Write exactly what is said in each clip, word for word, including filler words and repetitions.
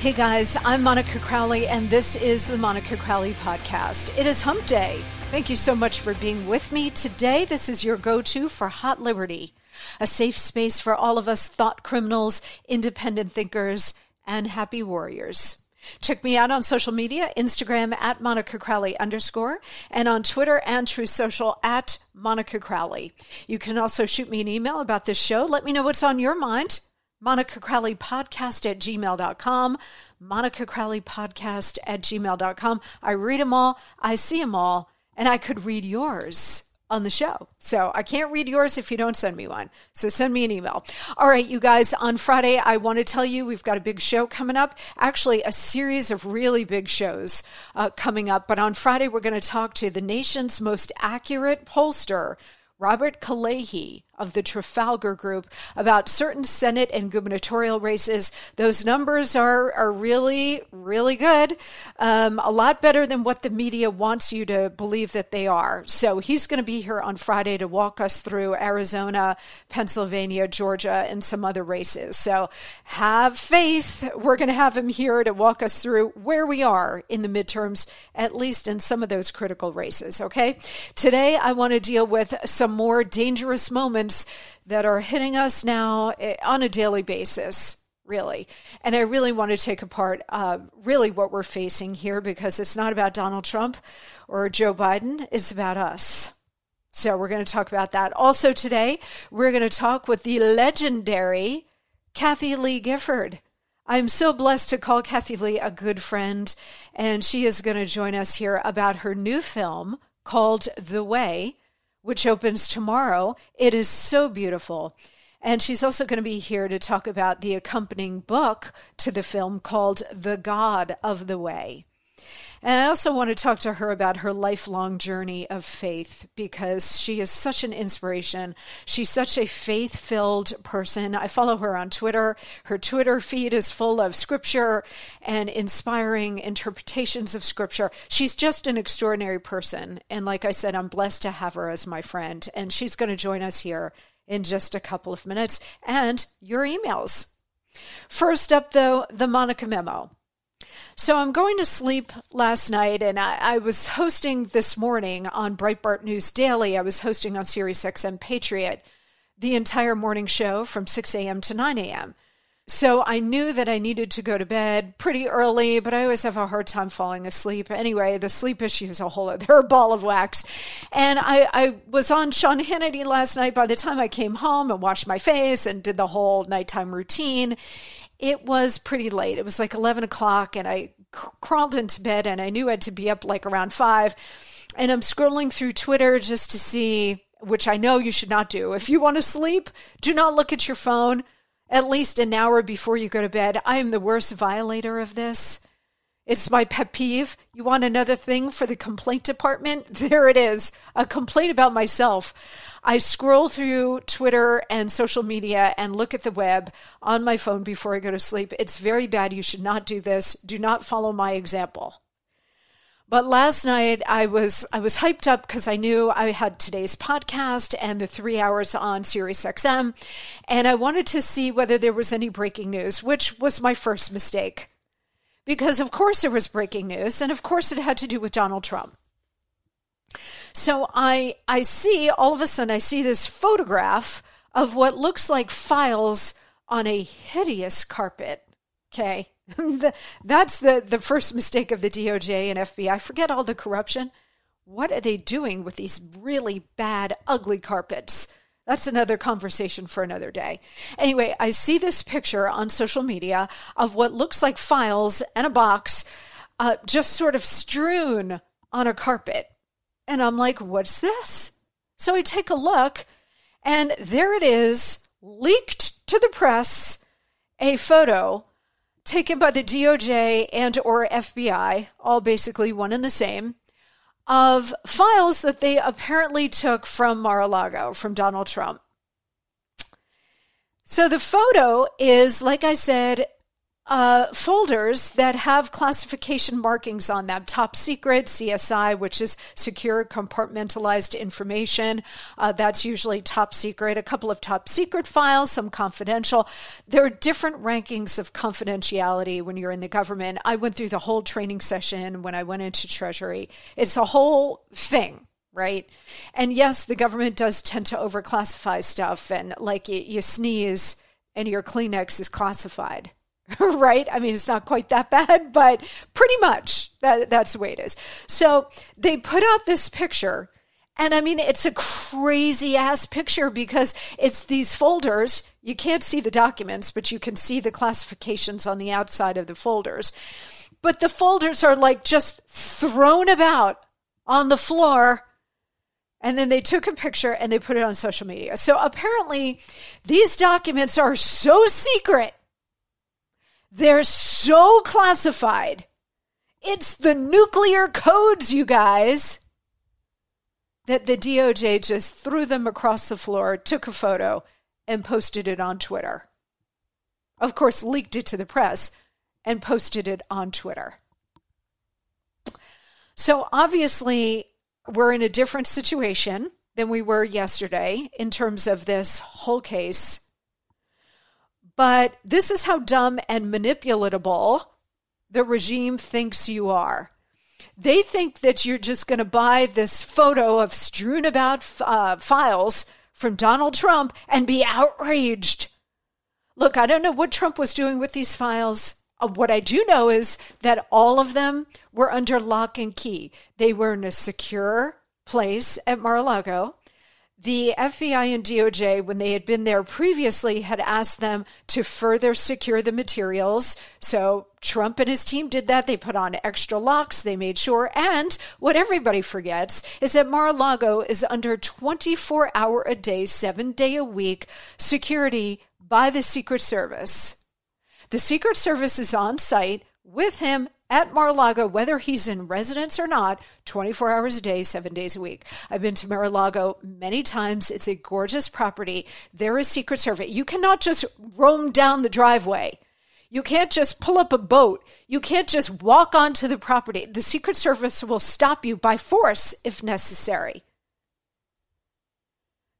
Hey guys, I'm Monica Crowley, and this is the Monica Crowley Podcast. It is Hump Day. Thank you so much for being with me today. This is your go-to for Hot Liberty, a safe space for all of us thought criminals, independent thinkers, and happy warriors. Check me out on social media, Instagram at Monica Crowley underscore, and on Twitter and Truth Social at Monica Crowley. You can also shoot me an email about this show. Let me know what's on your mind. Monica Crowley Podcast at gmail dot com, Monica Crowley Podcast at gmail dot com. I read them all, I see them all, and I could read yours on the show. So I can't read yours if you don't send me one. So send me an email. All right, you guys, on Friday, I want to tell you we've got a big show coming up, actually a series of really big shows uh, coming up. But on Friday, we're going to talk to the nation's most accurate pollster, Robert Kalehi of the Trafalgar Group, about certain Senate and gubernatorial races. Those numbers are, are really, really good. Um, a lot better than what the media wants you to believe that they are. So he's going to be here on Friday to walk us through Arizona, Pennsylvania, Georgia, and some other races. So have faith. We're going to have him here to walk us through where we are in the midterms, at least in some of those critical races. Okay. Today, I want to deal with some more dangerous moments that are hitting us now on a daily basis, really. And I really want to take apart uh, really what we're facing here, because it's not about Donald Trump or Joe Biden. It's about us. So we're going to talk about that. Also today, we're going to talk with the legendary Kathie Lee Gifford. I'm so blessed to call Kathie Lee a good friend, and she is going to join us here about her new film called The Way, which opens tomorrow. It is so beautiful. And she's also going to be here to talk about the accompanying book to the film called The God of the Way. And I also want to talk to her about her lifelong journey of faith, because she is such an inspiration. She's such a faith-filled person. I follow her on Twitter. Her Twitter feed is full of scripture and inspiring interpretations of scripture. She's just an extraordinary person. And like I said, I'm blessed to have her as my friend. And she's going to join us here in just a couple of minutes. And your emails. First up, though, the Monica Memo. So I'm going to sleep last night, and I, I was hosting this morning on Breitbart News Daily. I was hosting on SiriusXM Patriot the entire morning show from six a.m. to nine a.m. So I knew that I needed to go to bed pretty early, but I always have a hard time falling asleep. Anyway, the sleep issue is a whole other ball of wax. And I, I was on Sean Hannity last night. By the time I came home and washed my face and did the whole nighttime routine, it was pretty late. It was like eleven o'clock, and I c- crawled into bed, and I knew I had to be up like around five. And I'm scrolling through Twitter just to see, which I know you should not do. If you want to sleep, do not look at your phone at least an hour before you go to bed. I am the worst violator of this. It's my pet peeve. You want another thing for the complaint department? There it is. A complaint about myself. I scroll through Twitter and social media and look at the web on my phone before I go to sleep. It's very bad. You should not do this. Do not follow my example. But last night I was I was hyped up because I knew I had today's podcast and the three hours on SiriusXM, and I wanted to see whether there was any breaking news, which was my first mistake. Because of course there was breaking news, and of course it had to do with Donald Trump. So I I see, all of a sudden I see this photograph of what looks like files on a hideous carpet. Okay. That's the, the first mistake of the D O J and F B I. Forget all the corruption. What are they doing with these really bad, ugly carpets? That's another conversation for another day. Anyway, I see this picture on social media of what looks like files and a box uh, just sort of strewn on a carpet. And I'm like, what's this? So I take a look, and there it is, leaked to the press, a photo taken by the D O J and or F B I, all basically one and the same, of files that they apparently took from Mar-a-Lago, from Donald Trump. So the photo is, like I said, uh, folders that have classification markings on them. Top secret, C S I, which is secure compartmentalized information. Uh, that's usually top secret. A couple of top secret files, some confidential. There are different rankings of confidentiality when you're in the government. I went through the whole training session when I went into Treasury. It's a whole thing, right? And yes, the government does tend to overclassify stuff, and like you, you sneeze and your Kleenex is classified. Right? I mean, it's not quite that bad, but pretty much that, that's the way it is. So they put out this picture, and I mean, it's a crazy ass picture because it's these folders. You can't see the documents, but you can see the classifications on the outside of the folders. But the folders are like just thrown about on the floor. And then they took a picture and they put it on social media. So apparently these documents are so secret. They're so classified. It's the nuclear codes, you guys, that the D O J just threw them across the floor, took a photo, and posted it on Twitter. Of course, leaked it to the press and posted it on Twitter. So obviously, we're in a different situation than we were yesterday in terms of this whole case. But this is how dumb and manipulatable the regime thinks you are. They think that you're just going to buy this photo of strewn about uh, files from Donald Trump and be outraged. Look, I don't know what Trump was doing with these files. Uh, what I do know is that all of them were under lock and key. They were in a secure place at Mar-a-Lago. The F B I and D O J, when they had been there previously, had asked them to further secure the materials. So Trump and his team did that. They put on extra locks. They made sure. And what everybody forgets is that Mar-a-Lago is under twenty-four hour a day, seven day a week security by the Secret Service. The Secret Service is on site with him at Mar-a-Lago, whether he's in residence or not, twenty-four hours a day, seven days a week. I've been to Mar-a-Lago many times. It's a gorgeous property. There is Secret Service. You cannot just roam down the driveway. You can't just pull up a boat. You can't just walk onto the property. The Secret Service will stop you by force if necessary.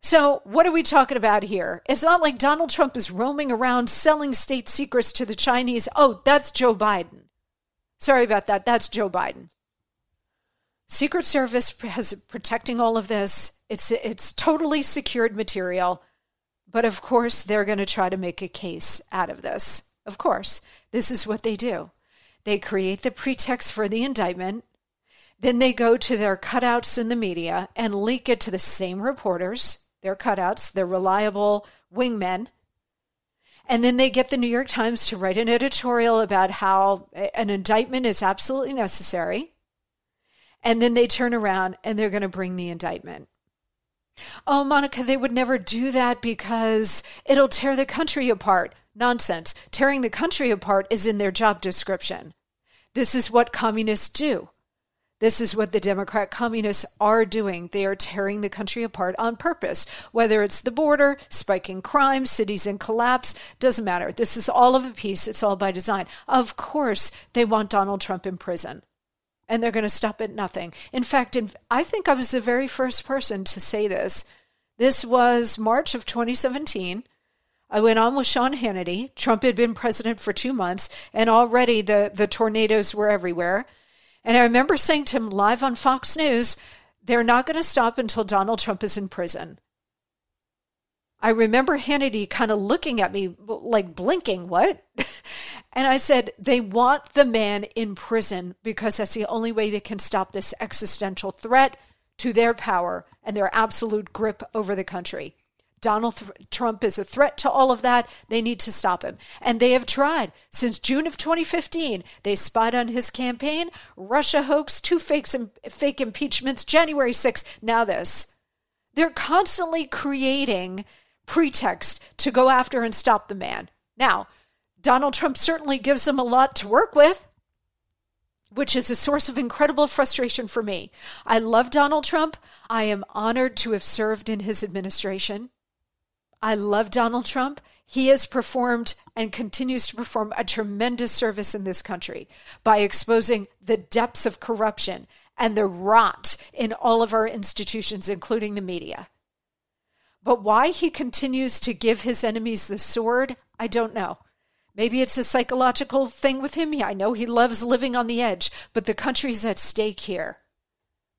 So what are we talking about here? It's not like Donald Trump is roaming around selling state secrets to the Chinese. Oh, that's Joe Biden. Sorry about that. That's Joe Biden. Secret Service has protecting all of this. It's it's totally secured material But of course, they're going to try to make a case out of this. Of course, this is what they do. They create the pretext for the indictment. Then they go to their cutouts in the media and leak it to the same reporters, their cutouts, their reliable wingmen. And then they get the New York Times to write an editorial about how an indictment is absolutely necessary. And then they turn around and they're going to bring the indictment. Oh, Monica, they would never do that because it'll tear the country apart. Nonsense. Tearing the country apart is in their job description. This is what communists do. This is what the Democrat communists are doing. They are tearing the country apart on purpose, whether it's the border, spiking crime, cities in collapse, doesn't matter. This is all of a piece. It's all by design. Of course, they want Donald Trump in prison. And they're going to stop at nothing. In fact, in, I think I was the very first person to say this. This was March of twenty seventeen. I went on with Sean Hannity. Trump had been president for two months, and already the, the tornadoes were everywhere. And I remember saying to him live on Fox News, they're not going to stop until Donald Trump is in prison. I remember Hannity kind of looking at me like blinking, what? And I said, they want the man in prison because that's the only way they can stop this existential threat to their power and their absolute grip over the country. Donald th- Trump is a threat to all of that. They need to stop him. And they have tried. Since June of twenty fifteen, they spied on his campaign, Russia hoax, two fakes and fake impeachments, January sixth, now this. They're constantly creating pretext to go after and stop the man. Now, Donald Trump certainly gives them a lot to work with, which is a source of incredible frustration for me. I love Donald Trump. I am honored to have served in his administration. I love Donald Trump. He has performed and continues to perform a tremendous service in this country by exposing the depths of corruption and the rot in all of our institutions, including the media. But why he continues to give his enemies the sword, I don't know. Maybe it's a psychological thing with him. I know he loves living on the edge, but the country's at stake here.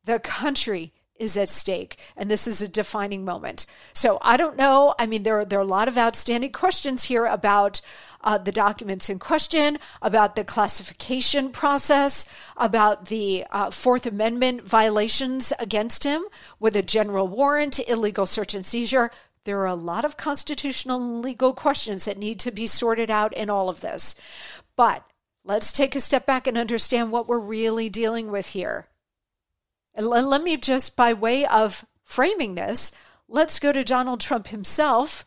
The country is at stake, and this is a defining moment. So I don't know. I mean, there are, there are a lot of outstanding questions here about uh, the documents in question, about the classification process, about the uh, Fourth Amendment violations against him with a general warrant, illegal search and seizure. There are a lot of constitutional and legal questions that need to be sorted out in all of this. But let's take a step back and understand what we're really dealing with here. And let me just, by way of framing this, let's go to Donald Trump himself,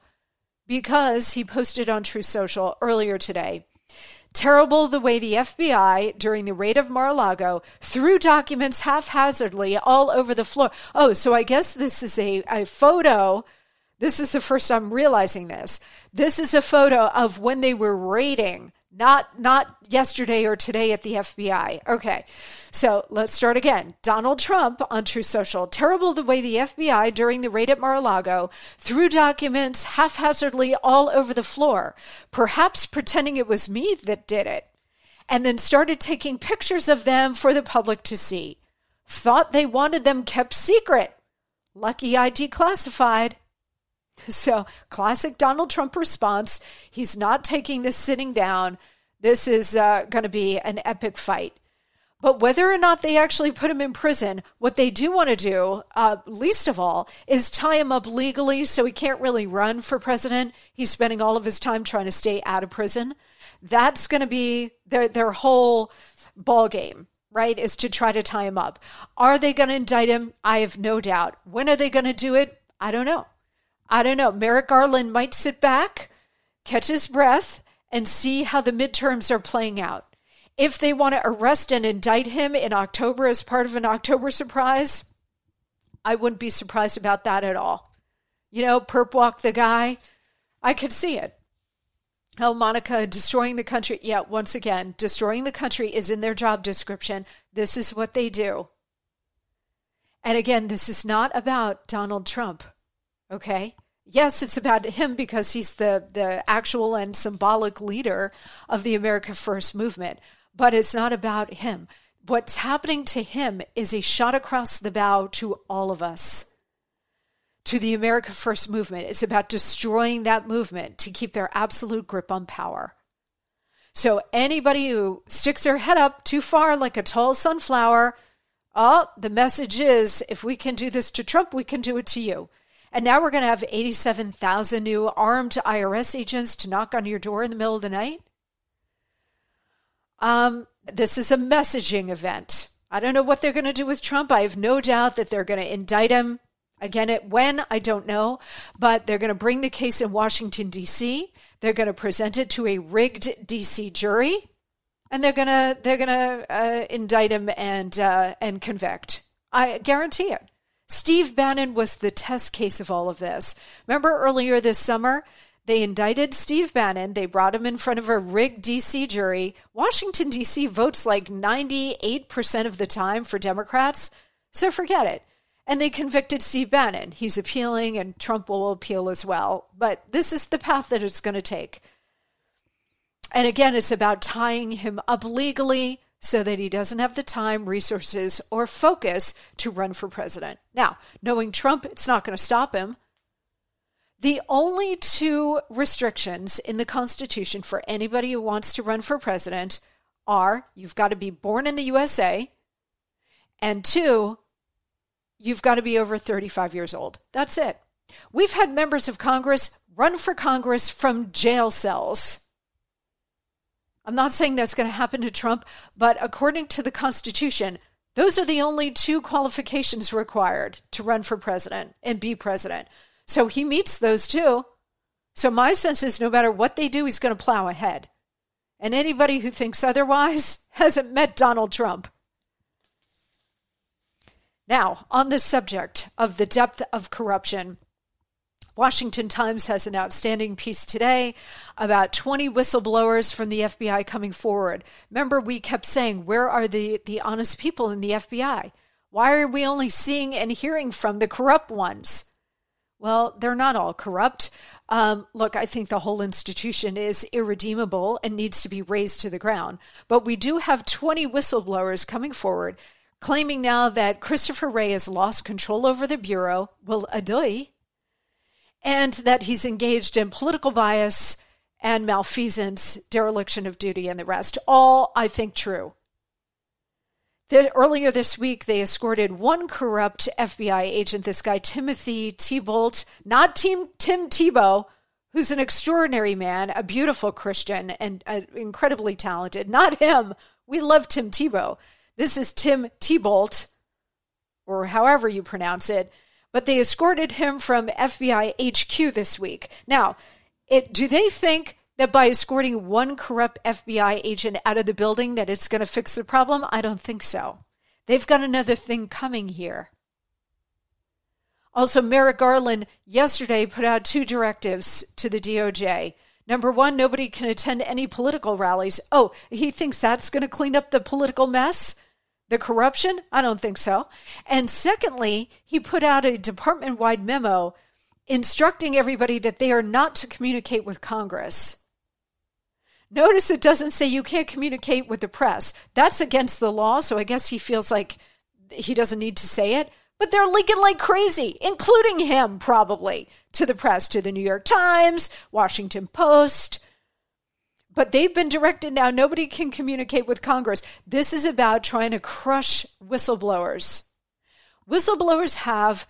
because he posted on Truth Social earlier today. Terrible the way the F B I, during the raid of Mar-a-Lago, threw documents haphazardly all over the floor. Oh, so I guess this is a, a photo... This is the first time I'm realizing this. This is a photo of when they were raiding, not not yesterday or today at the F B I. Okay, so let's start again. Donald Trump on Truth Social. Terrible the way the F B I, during the raid at Mar-a-Lago, threw documents haphazardly all over the floor, perhaps pretending it was me that did it, and then started taking pictures of them for the public to see. Thought they wanted them kept secret. Lucky I declassified. So classic Donald Trump response. He's not taking this sitting down. This is uh, going to be an epic fight. But whether or not they actually put him in prison, what they do want to do, uh, least of all, is tie him up legally so he can't really run for president. He's spending all of his time trying to stay out of prison. That's going to be their, their whole ball game. Right, is to try to tie him up. Are they going to indict him? I have no doubt. When are they going to do it? I don't know. I don't know, Merrick Garland might sit back, catch his breath, and see how the midterms are playing out. If they want to arrest and indict him in October as part of an October surprise, I wouldn't be surprised about that at all. You know, perp walk the guy. I could see it. Oh, Monica, destroying the country. Yeah, once again, destroying the country is in their job description. This is what they do. And again, this is not about Donald Trump. Okay. Yes, it's about him because he's the, the actual and symbolic leader of the America First movement, but it's not about him. What's happening to him is a shot across the bow to all of us. to the America First movement. It's about destroying that movement to keep their absolute grip on power. So anybody who sticks their head up too far like a tall sunflower, oh, the message is, if we can do this to Trump, we can do it to you. And now we're going to have eighty-seven thousand new armed I R S agents to knock on your door in the middle of the night. Um, this is a messaging event. I don't know what they're going to do with Trump. I have no doubt that they're going to indict him. Again, at when, I don't know. But they're going to bring the case in Washington, D C They're going to present it to a rigged D C jury. And they're going to they're going to uh, indict him and uh, and convict. I guarantee it. Steve Bannon was the test case of all of this. Remember earlier this summer, they indicted Steve Bannon. They brought him in front of a rigged D C jury. Washington, D C votes like ninety-eight percent of the time for Democrats, so forget it. And they convicted Steve Bannon. He's appealing, and Trump will appeal as well. But this is the path that it's going to take. And again, it's about tying him up legally, so that he doesn't have the time, resources, or focus to run for president. Now, knowing Trump, it's not going to stop him. The only two restrictions in the Constitution for anybody who wants to run for president are, you've got to be born in the U S A, and two, you've got to be over thirty-five years old. That's it. We've had members of Congress run for Congress from jail cells. I'm not saying that's going to happen to Trump, but according to the Constitution, those are the only two qualifications required to run for president and be president. So he meets those two. So my sense is no matter what they do, he's going to plow ahead. And anybody who thinks otherwise hasn't met Donald Trump. Now, on the subject of the depth of corruption, Washington Times has an outstanding piece today about twenty whistleblowers from the F B I coming forward. Remember, we kept saying, where are the, the honest people in the F B I? Why are we only seeing and hearing from the corrupt ones? Well, they're not all corrupt. Um, look, I think the whole institution is irredeemable and needs to be razed to the ground. But we do have twenty whistleblowers coming forward, claiming now that Christopher Wray has lost control over the Bureau. Well, adoy. And that he's engaged in political bias and malfeasance, dereliction of duty, and the rest. All, I think, true. The, earlier this week, they escorted one corrupt F B I agent, this guy, Timothy Thibault, not Tim, Tim Tebow, who's an extraordinary man, a beautiful Christian, and uh, incredibly talented. Not him. We love Tim Tebow. This is Tim Thibault, or however you pronounce it. But they escorted him from F B I H Q this week. Now, it, do they think that by escorting one corrupt F B I agent out of the building that it's going to fix the problem? I don't think so. They've got another thing coming here. Also, Merrick Garland yesterday put out two directives to the D O J. Number one, nobody can attend any political rallies. Oh, he thinks that's going to clean up the political mess? The corruption? I don't think so. And secondly, he put out a department-wide memo instructing everybody that they are not to communicate with Congress. Notice it doesn't say you can't communicate with the press. That's against the law, so I guess he feels like he doesn't need to say it. But they're leaking like crazy, including him probably, to the press, to the New York Times, Washington Post. But they've been directed now. Nobody can communicate with Congress. This is about trying to crush whistleblowers. Whistleblowers have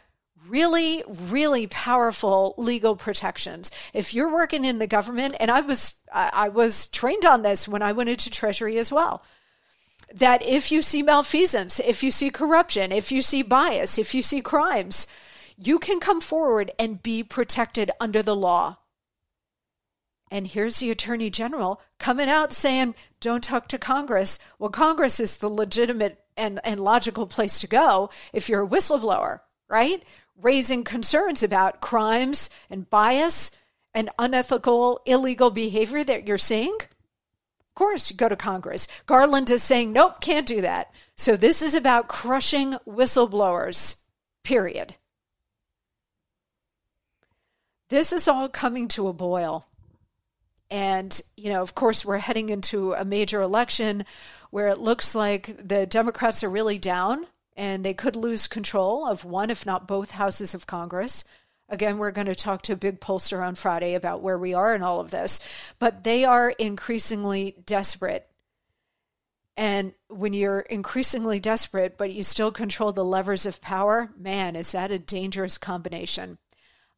really, really powerful legal protections. If you're working in the government, and I was I was trained on this when I went into Treasury as well, that if you see malfeasance, if you see corruption, if you see bias, if you see crimes, you can come forward and be protected under the law. And here's the Attorney General coming out saying, don't talk to Congress. Well, Congress is the legitimate and, and logical place to go if you're a whistleblower, right? Raising concerns about crimes and bias and unethical, illegal behavior that you're seeing. Of course, you go to Congress. Garland is saying, nope, can't do that. So this is about crushing whistleblowers, period. This is all coming to a boil. And, you know, of course, we're heading into a major election where it looks like the Democrats are really down and they could lose control of one, if not both, houses of Congress. Again, we're going to talk to a big pollster on Friday about where we are in all of this, but they are increasingly desperate. And when you're increasingly desperate, but you still control the levers of power, man, is that a dangerous combination.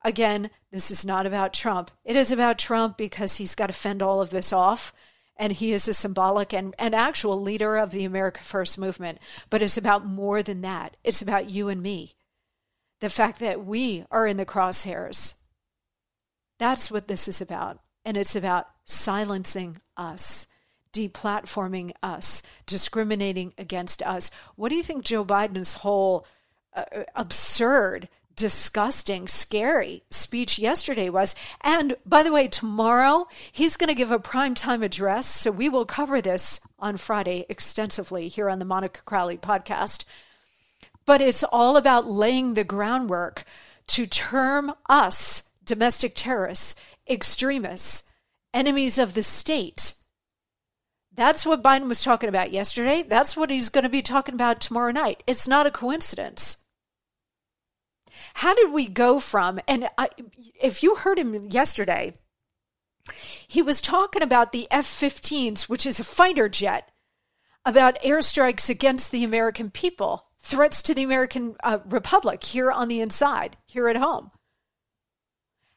Again, this is not about Trump. It is about Trump because he's got to fend all of this off, and he is a symbolic and, and actual leader of the America First movement. But it's about more than that. It's about you and me. The fact that we are in the crosshairs. That's what this is about. And it's about silencing us, deplatforming us, discriminating against us. What do you think Joe Biden's whole uh, absurd, disgusting, scary speech yesterday was? And by the way, tomorrow he's going to give a primetime address. So we will cover this on Friday extensively here on the Monica Crowley Podcast. But it's all about laying the groundwork to term us domestic terrorists, extremists, enemies of the state. That's what Biden was talking about yesterday. That's what he's going to be talking about tomorrow night. It's not a coincidence. How did we go from, and I, if you heard him yesterday, he was talking about the F fifteens, which is a fighter jet, about airstrikes against the American people, threats to the American uh, Republic here on the inside, here at home.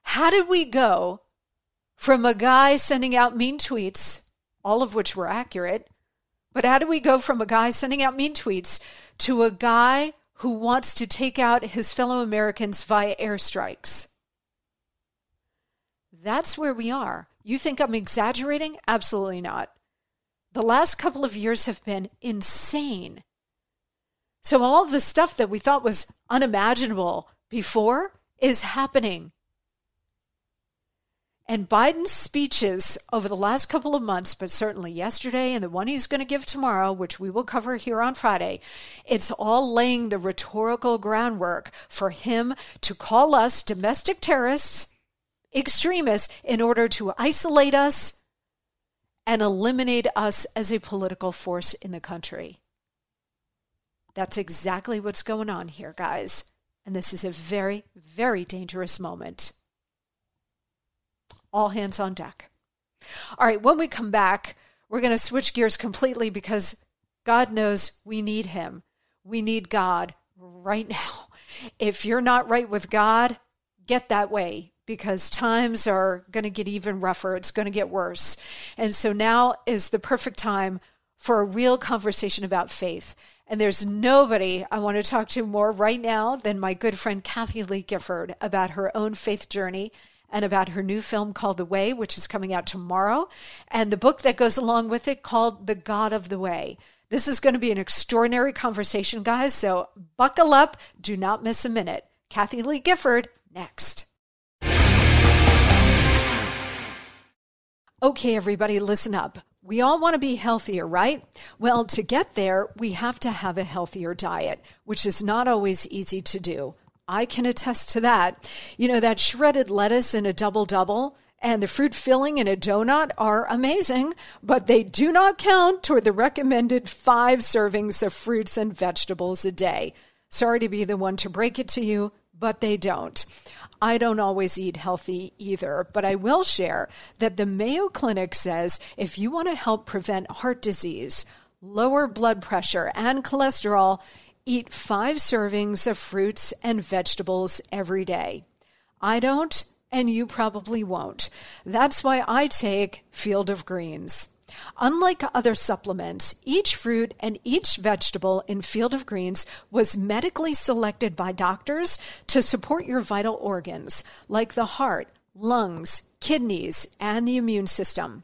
How did we go from a guy sending out mean tweets, all of which were accurate, but how do we go from a guy sending out mean tweets to a guy who wants to take out his fellow Americans via airstrikes? That's where we are. You think I'm exaggerating? Absolutely not. The last couple of years have been insane. So all of the stuff that we thought was unimaginable before is happening. And Biden's speeches over the last couple of months, but certainly yesterday and the one he's going to give tomorrow, which we will cover here on Friday, it's all laying the rhetorical groundwork for him to call us domestic terrorists, extremists, in order to isolate us and eliminate us as a political force in the country. That's exactly what's going on here, guys. And this is a very, very dangerous moment. All hands on deck. All right, when we come back, we're going to switch gears completely because God knows we need him. We need God right now. If you're not right with God, get that way because times are going to get even rougher. It's going to get worse. And so now is the perfect time for a real conversation about faith. And there's nobody I want to talk to more right now than my good friend Kathie Lee Gifford about her own faith journey and about her new film called The Way, which is coming out tomorrow, and the book that goes along with it called The God of the Way. This is going to be an extraordinary conversation, guys, so buckle up. Do not miss a minute. Kathie Lee Gifford, next. Okay, everybody, listen up. We all want to be healthier, right? Well, to get there, we have to have a healthier diet, which is not always easy to do. I can attest to that. You know, that shredded lettuce in a double-double and the fruit filling in a donut are amazing, but they do not count toward the recommended five servings of fruits and vegetables a day. Sorry to be the one to break it to you, but they don't. I don't always eat healthy either, but I will share that the Mayo Clinic says if you want to help prevent heart disease, lower blood pressure, and cholesterol, eat five servings of fruits and vegetables every day. I don't, and you probably won't. That's why I take Field of Greens. Unlike other supplements, each fruit and each vegetable in Field of Greens was medically selected by doctors to support your vital organs, like the heart, lungs, kidneys, and the immune system.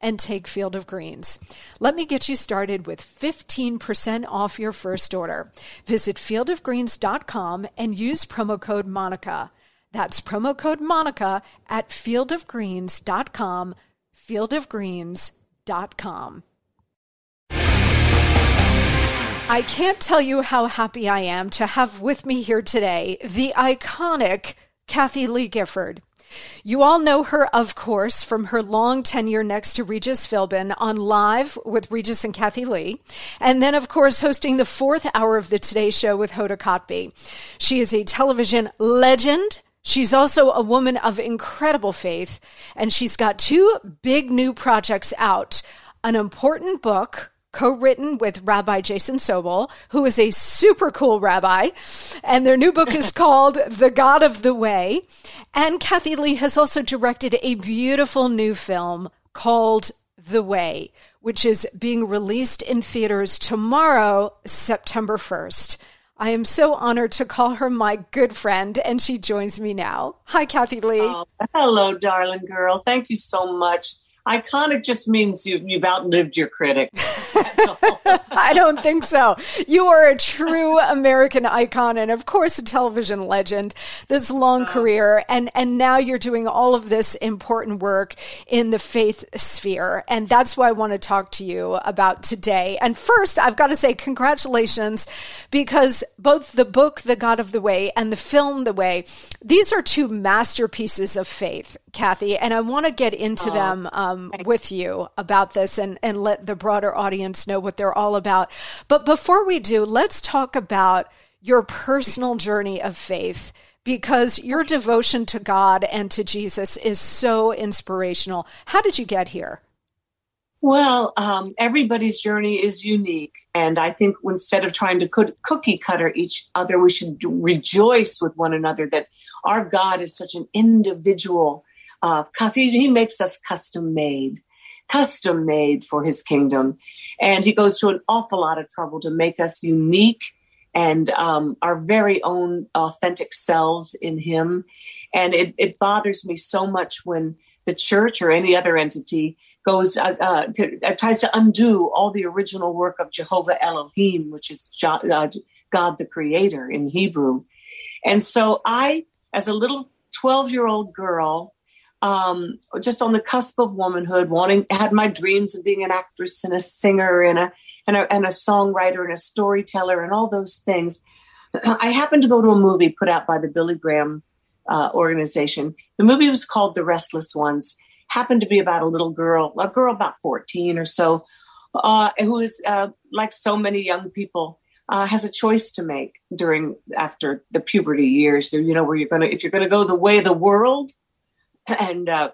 and take Field of Greens. Let me get you started with fifteen percent off your first order. Visit field of greens dot com and use promo code Monica. That's promo code Monica at field of greens dot com, field of greens dot com. com. I can't tell you how happy I am to have with me here today the iconic Kathie Lee Gifford. You all know her, of course, from her long tenure next to Regis Philbin on Live with Regis and Kathie Lee, and then, of course, hosting the fourth hour of the Today Show with Hoda Kotb. She is a television legend. She's also a woman of incredible faith, and she's got two big new projects out, an important book co-written with Rabbi Jason Sobel, who is a super cool rabbi. And their new book is called The God of the Way. And Kathie Lee has also directed a beautiful new film called The Way, which is being released in theaters tomorrow, September first. I am so honored to call her my good friend, and she joins me now. Hi, Kathie Lee. Oh, hello, darling girl. Thank you so much. Iconic just means you've, you've outlived your critic. I don't think so. You are a true American icon and, of course, a television legend, this long career. And, and now you're doing all of this important work in the faith sphere. And that's why I want to talk to you about today. And first, I've got to say congratulations, because both the book, The God of the Way, and the film, The Way, these are two masterpieces of faith, Kathie. And I want to get into oh. them um, with you about this and, and let the broader audience know what they're all about. But before we do, let's talk about your personal journey of faith, because your devotion to God and to Jesus is so inspirational. How did you get here? Well, um, everybody's journey is unique. And I think instead of trying to cookie cutter each other, we should rejoice with one another that our God is such an individual Uh, he, he makes us custom made, custom made for his kingdom. And he goes to an awful lot of trouble to make us unique and um, our very own authentic selves in him. And it, it bothers me so much when the church or any other entity goes, uh, uh, to, uh, tries to undo all the original work of Jehovah Elohim, which is jo- uh, God the Creator in Hebrew. And so I, as a little twelve-year-old girl, Um, just on the cusp of womanhood, wanting had my dreams of being an actress and a singer and a and a, and a songwriter and a storyteller and all those things. I happened to go to a movie put out by the Billy Graham uh, organization. The movie was called The Restless Ones. Happened to be about a little girl, a girl about fourteen or so, uh, who is uh, like so many young people, uh, has a choice to make during after the puberty years. You know, where you're gonna if you're gonna go the way of the world. And, uh,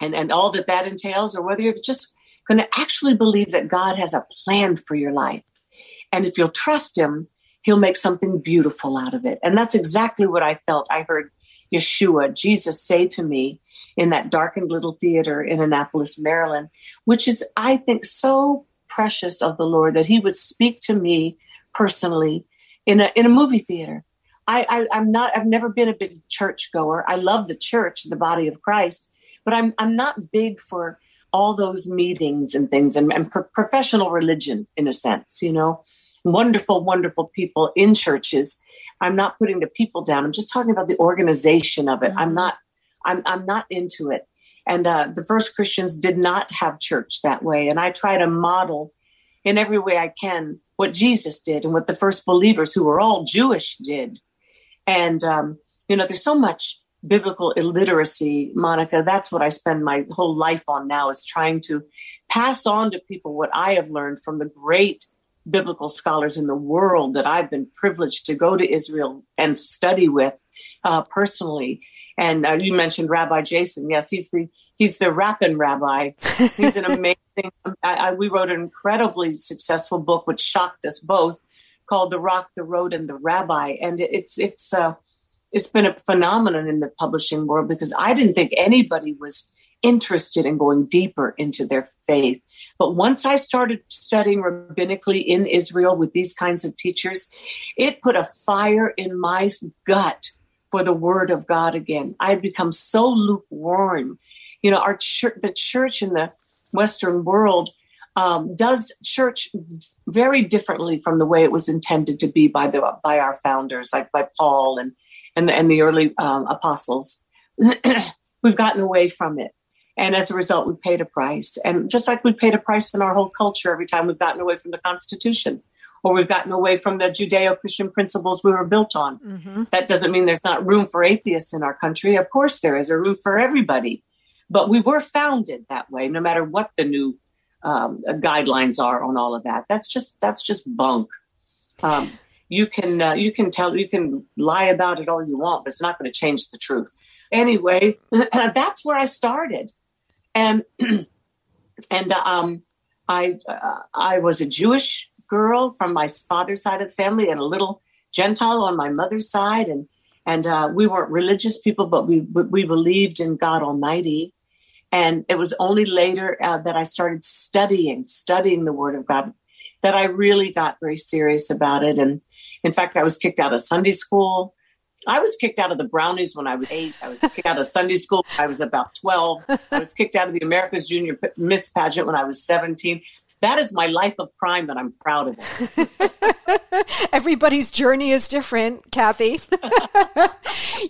and and all that that entails, or whether you're just going to actually believe that God has a plan for your life. And if you'll trust him, he'll make something beautiful out of it. And that's exactly what I felt. I heard Yeshua, Jesus, say to me in that darkened little theater in Annapolis, Maryland, which is, I think, so precious of the Lord that he would speak to me personally in a in a movie theater. I, I, I'm not, I've never been a big churchgoer. I love the church, the body of Christ, but I'm I'm not big for all those meetings and things and, and pro- professional religion in a sense, you know, wonderful, wonderful people in churches. I'm not putting the people down. I'm just talking about the organization of it. Mm-hmm. I'm not, I'm, I'm not into it. And uh, the first Christians did not have church that way. And I try to model in every way I can what Jesus did and what the first believers who were all Jewish did. And, um, you know, there's so much biblical illiteracy, Monica. That's what I spend my whole life on now, is trying to pass on to people what I have learned from the great biblical scholars in the world that I've been privileged to go to Israel and study with uh, personally. And uh, you mentioned Rabbi Jason. Yes, he's the he's the rapping rabbi. He's an amazing. I, I, we wrote an incredibly successful book, which shocked us both, called The Rock, the Road, and the Rabbi. And it's it's uh, it's been a phenomenon in the publishing world, because I didn't think anybody was interested in going deeper into their faith. But once I started studying rabbinically in Israel with these kinds of teachers, it put a fire in my gut for the Word of God again. I had become so lukewarm. You know, our church, the church in the Western world, Um, does church very differently from the way it was intended to be by the by our founders, like by Paul and and the, and the early um, apostles. We've gotten away from it, And as a result, we paid a price. And just like we paid a price in our whole culture every time we've gotten away from the Constitution or we've gotten away from the Judeo-Christian principles we were built on. Mm-hmm. That doesn't mean there's not room for atheists in our country. Of course, there is a room for everybody. But we were founded that way, no matter what the new um, guidelines are on all of that. That's just that's just bunk. Um, you can uh, you can tell you can lie about it all you want, but it's not going to change the truth. Anyway, that's where I started, and and um, I uh, I was a Jewish girl from my father's side of the family, and a little Gentile on my mother's side, and and uh, we weren't religious people, but we we believed in God Almighty. And it was only later uh, that I started studying, studying the Word of God, that I really got very serious about it. And in fact, I was kicked out of Sunday school. I was kicked out of the Brownies when I was eight. I was kicked out of Sunday school when I was about twelve. I was kicked out of the America's Junior Miss Pageant when I was seventeen. That is my life of crime that I'm proud of. Everybody's journey is different, Kathie.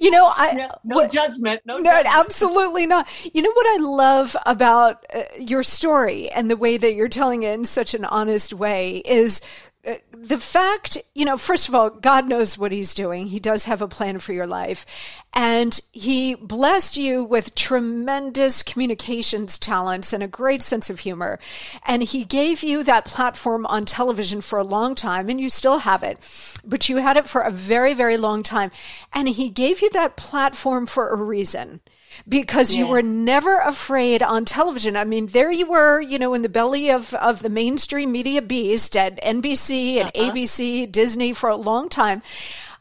You know, I no, no what, judgment. No, no judgment. Absolutely not. You know what I love about uh, your story and the way that you're telling it in such an honest way is uh, the fact, you know, first of all, God knows what he's doing. He does have a plan for your life. And he blessed you with tremendous communications talents and a great sense of humor. And he gave you that platform on television for a long time, and you still have it. But you had it for a very, very long time. And he gave you that platform for a reason, because yes. you were never afraid on television. I mean, there you were, you know, in the belly of, of the mainstream media beast at N B C and uh-huh. A B C, Disney for a long time.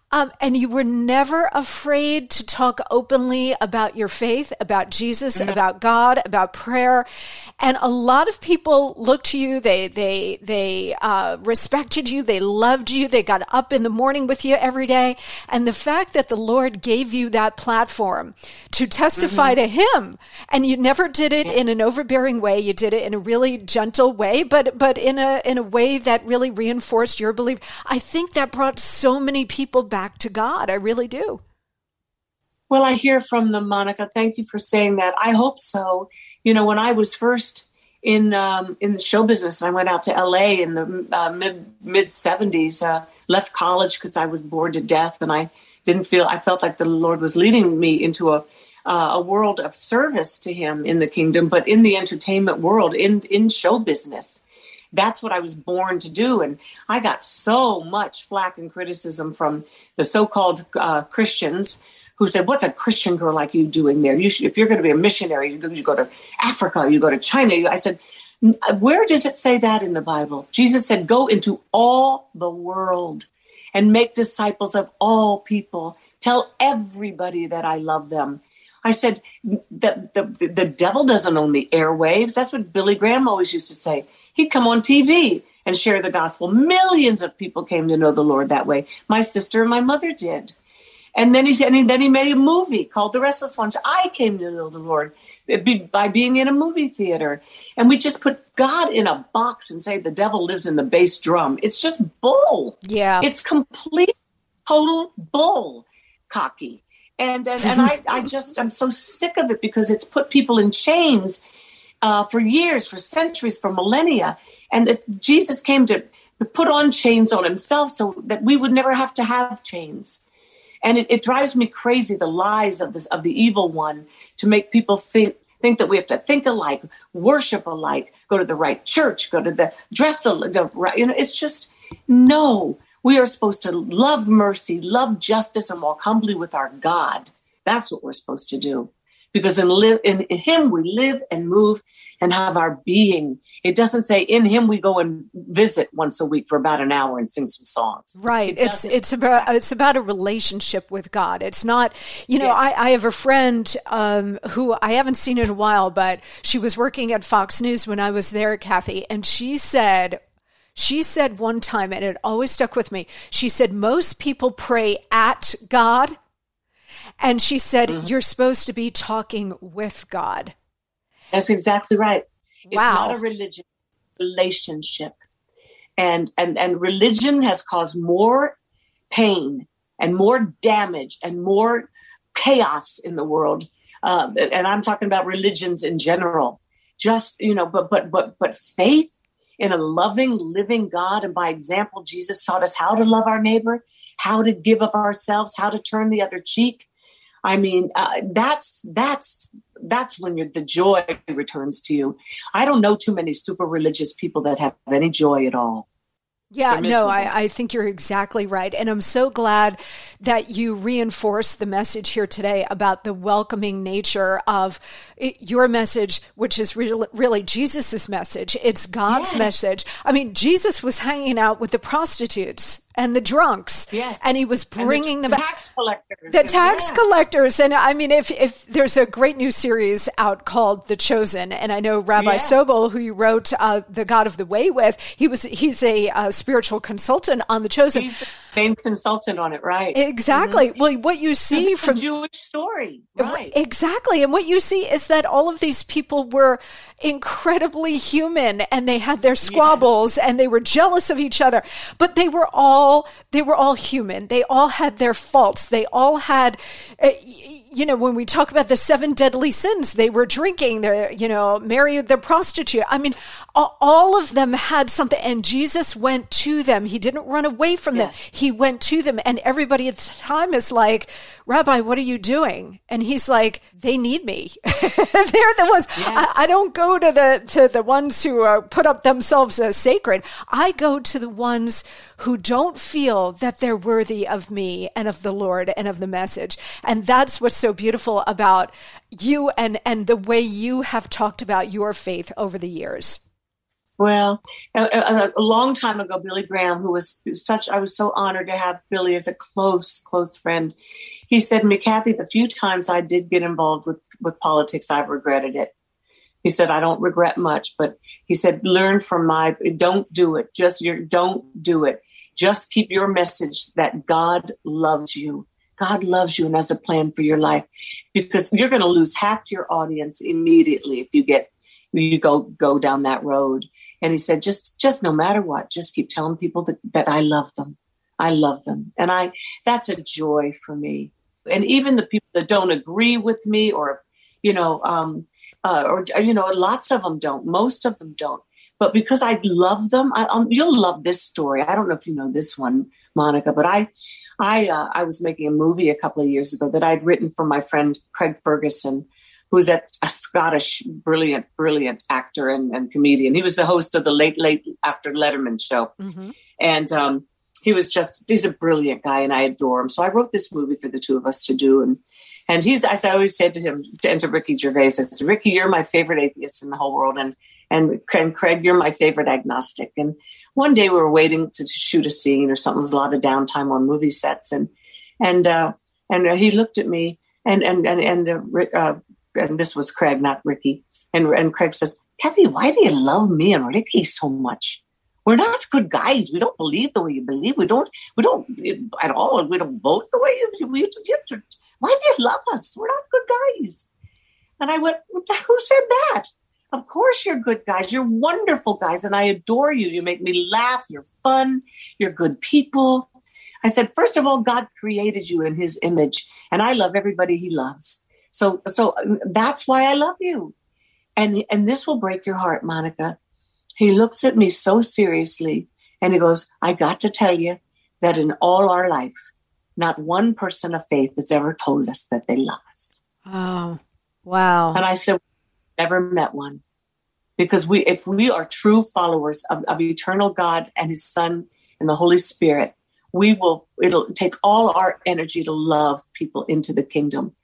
Um, and you were never afraid to talk openly about your faith, about Jesus, mm-hmm. about God, about prayer. And a lot of people looked to you. They, they, they, uh, respected you. They loved you. They got up in the morning with you every day. And the fact that the Lord gave you that platform to testify mm-hmm. to him, and you never did it in an overbearing way. You did it in a really gentle way, but, but in a, in a way that really reinforced your belief. I think that brought so many people back. Back to God. I really do. Well, I hear from them, Monica. Thank you for saying that. I hope so. You know, when I was first in um, in the show business, and I went out to L A in the uh, mid mid seventies, uh, left college because I was bored to death, and I didn't feel I felt like the Lord was leading me into a uh, a world of service to Him in the kingdom, but in the entertainment world, in in show business. That's what I was born to do. And I got so much flack and criticism from the so-called uh, Christians who said, what's a Christian girl like you doing there? You should, if you're going to be a missionary, you go, you go to Africa, you go to China. I said, where does it say that in the Bible? Jesus said, go into all the world and make disciples of all people. Tell everybody that I love them. I said, the, the, the devil doesn't own the airwaves. That's what Billy Graham always used to say. He'd come on T V and share the gospel. Millions of people came to know the Lord that way. My sister and my mother did. And then he, and then he made a movie called The Restless Ones. I came to know the Lord by being in a movie theater. And we just put God in a box and say the devil lives in the bass drum. It's just bull. Yeah. It's complete, total bull cocky. And and, and I, I just, I'm so sick of it because it's put people in chains Uh, for years, for centuries, for millennia. And it, Jesus came to put on chains on himself so that we would never have to have chains. And it, it drives me crazy, the lies of this, of the evil one, to make people think, think that we have to think alike, worship alike, go to the right church, go to the dress the, the right. You know, it's just, no, we are supposed to love mercy, love justice, and walk humbly with our God. That's what we're supposed to do. Because in, live, in, in him, we live and move and have our being. It doesn't say in him, we go and visit once a week for about an hour and sing some songs. Right. It it's it's about, it's about a relationship with God. It's not, you know, yeah. I, I have a friend um, who I haven't seen in a while, but she was working at Fox News when I was there, Kathie. And she said, she said one time, and it always stuck with me. She said, most people pray at God. And she said, mm-hmm. you're supposed to be talking with God. That's exactly right. Wow. It's not a religion, relationship. And, and, and religion has caused more pain and more damage and more chaos in the world uh, and I'm talking about religions in general, just, you know, but, but, but, but faith in a loving, living God. And by example, Jesus taught us how to love our neighbor, how to give of ourselves, how to turn the other cheek. I mean, uh, that's, that's, that's when you're, the joy returns to you. I don't know too many super religious people that have any joy at all. Yeah, no, I, I think you're exactly right. And I'm so glad that you reinforced the message here today about the welcoming nature of your message, which is really, really Jesus's message. It's God's yes. message. I mean, Jesus was hanging out with the prostitutes and the drunks. Yes. And he was bringing the, them tax collectors. The tax yes. collectors. And I mean, if, if there's a great new series out called The Chosen, and I know Rabbi yes. Sobel, who you wrote uh, The God of the Way with, he was, he's a uh, spiritual consultant on The Chosen. He's the main consultant on it, right? Exactly. Mm-hmm. Well, what you see it's from a Jewish story, right? Exactly. And what you see is that all of these people were incredibly human, and they had their squabbles yes. and they were jealous of each other, but they were all They were all human. They all had their faults. They all had, uh, you know, when we talk about the seven deadly sins, they were drinking, they, you know, married the prostitute. I mean, all of them had something, and Jesus went to them. He didn't run away from them. Yes. He went to them, and everybody at the time is like, Rabbi, what are you doing? And he's like, they need me. They're the ones. Yes. I, I don't go to the to the ones who uh, put up themselves as sacred. I go to the ones who don't feel that they're worthy of me and of the Lord and of the message. And that's what's so beautiful about you and, and the way you have talked about your faith over the years. Well, a, a, a long time ago, Billy Graham, who was such, I was so honored to have Billy as a close, close friend. He said to me, Kathie, the few times I did get involved with, with politics, I've regretted it. He said, I don't regret much, but he said, learn from my, don't do it. Just your, don't do it. Just keep your message that God loves you. God loves you and has a plan for your life, because you're going to lose half your audience immediately if you get, you go, go down that road. And he said, just, just no matter what, just keep telling people that, that I love them. I love them. And I, that's a joy for me. And even the people that don't agree with me or, you know, um, uh, or, you know, lots of them don't, most of them don't. But because I love them, I, um, you'll love this story. I don't know if you know this one, Monica, but I, I, uh, I was making a movie a couple of years ago that I'd written for my friend Craig Ferguson, who's a, a Scottish, brilliant, brilliant actor and, and comedian. He was the host of the Late Late After Letterman show. Mm-hmm. And um, he was just, he's a brilliant guy and I adore him. So I wrote this movie for the two of us to do. And and he's, as I always said to him, and to Ricky Gervais, I said, Ricky, you're my favorite atheist in the whole world. And, and, and Craig, you're my favorite agnostic. And one day we were waiting to, to shoot a scene or something. There was a lot of downtime on movie sets. And, and, uh, and he looked at me and, and, and, and, uh, and this was Craig, not Ricky. And, and Craig says, Kathie, why do you love me and Ricky so much? We're not good guys. We don't believe the way you believe. We don't, we don't at all. We don't vote the way you, we, you why do you love us? We're not good guys. And I went, who said that? Of course you're good guys. You're wonderful guys. And I adore you. You make me laugh. You're fun. You're good people. I said, first of all, God created you in his image. And I love everybody he loves. So, so that's why I love you. And, and this will break your heart, Monica. He looks at me so seriously and he goes, I got to tell you that in all our life, not one person of faith has ever told us that they love us. Oh, wow. And I said, never met one, because we, if we are true followers of, of eternal God and his son and the Holy Spirit, we will, it'll take all our energy to love people into the kingdom.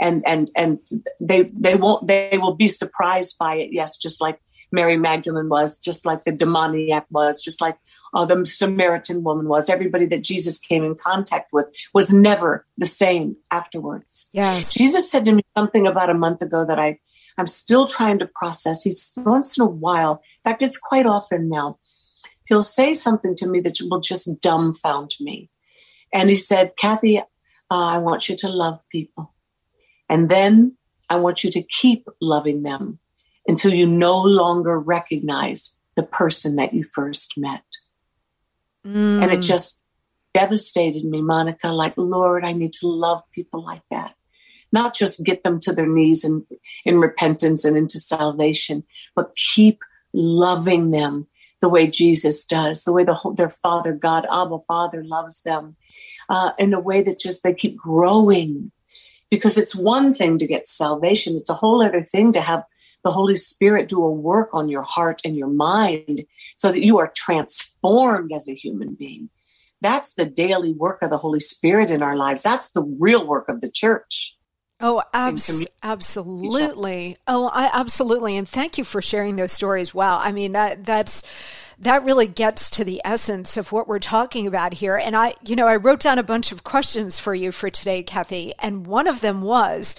And, and, and they, they won't, they will be surprised by it. Yes. Just like Mary Magdalene was, just like the demoniac was, just like uh, the Samaritan woman was. Everybody that Jesus came in contact with was never the same afterwards. Yes. Jesus said to me something about a month ago that I, I'm still trying to process. He's once in a while, in fact, it's quite often now, he'll say something to me that will just dumbfound me. And he said, Kathie, uh, I want you to love people. And then I want you to keep loving them until you no longer recognize the person that you first met. Mm. And it just devastated me, Monica, like, Lord, I need to love people like that. not just get them to their knees in, in repentance and into salvation, but keep loving them the way Jesus does, the way the whole, their Father, God, Abba, Father loves them, uh, in a way that just they keep growing. Because it's one thing to get salvation. It's a whole other thing to have the Holy Spirit do a work on your heart and your mind so that you are transformed as a human being. That's the daily work of the Holy Spirit in our lives. That's the real work of the church. Oh, abs- absolutely. Oh, I, absolutely. And thank you for sharing those stories. Wow. I mean, that that's that really gets to the essence of what we're talking about here. And I, you know, I wrote down a bunch of questions for you for today, Kathie. And one of them was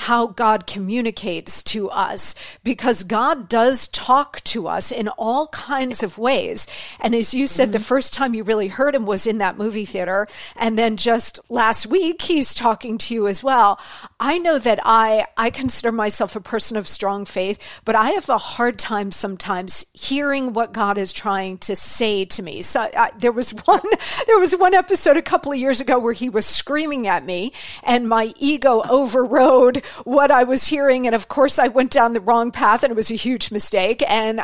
how God communicates to us, because God does talk to us in all kinds of ways. And as you said, mm-hmm. the first time you really heard him was in that movie theater. And then just last week, he's talking to you as well. I know that I, I consider myself a person of strong faith, but I have a hard time sometimes hearing what God is trying to say to me. So I, there was one, there was one episode a couple of years ago where he was screaming at me and my ego overrode what I was hearing. And of course I went down the wrong path and it was a huge mistake. And uh,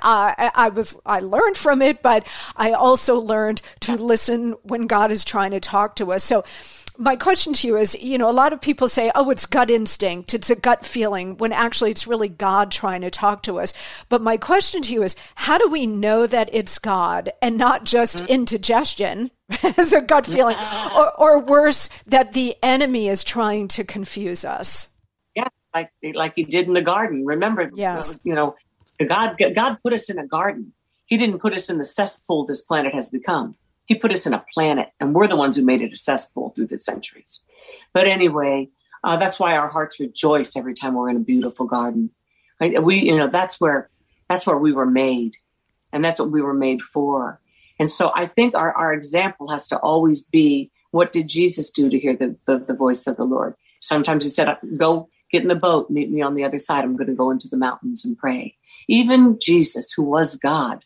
I was, I learned from it, but I also learned to listen when God is trying to talk to us. So my question to you is, you know, a lot of people say, oh, it's gut instinct. It's a gut feeling, when actually it's really God trying to talk to us. But my question to you is, how do we know that it's God and not just mm-hmm. indigestion as a gut feeling or, or worse, that the enemy is trying to confuse us? Like, like he did in the garden. Remember, yes. you know, God, God put us in a garden. He didn't put us in the cesspool this planet has become. He put us in a planet, and we're the ones who made it a cesspool through the centuries. But anyway, uh, that's why our hearts rejoice every time we're in a beautiful garden. Right? We, you know, that's where, that's where we were made, and that's what we were made for. And so I think our, our example has to always be, what did Jesus do to hear the, the, the voice of the Lord? Sometimes he said, go, get in the boat, meet me on the other side. I'm going to go into the mountains and pray. Even Jesus, who was God,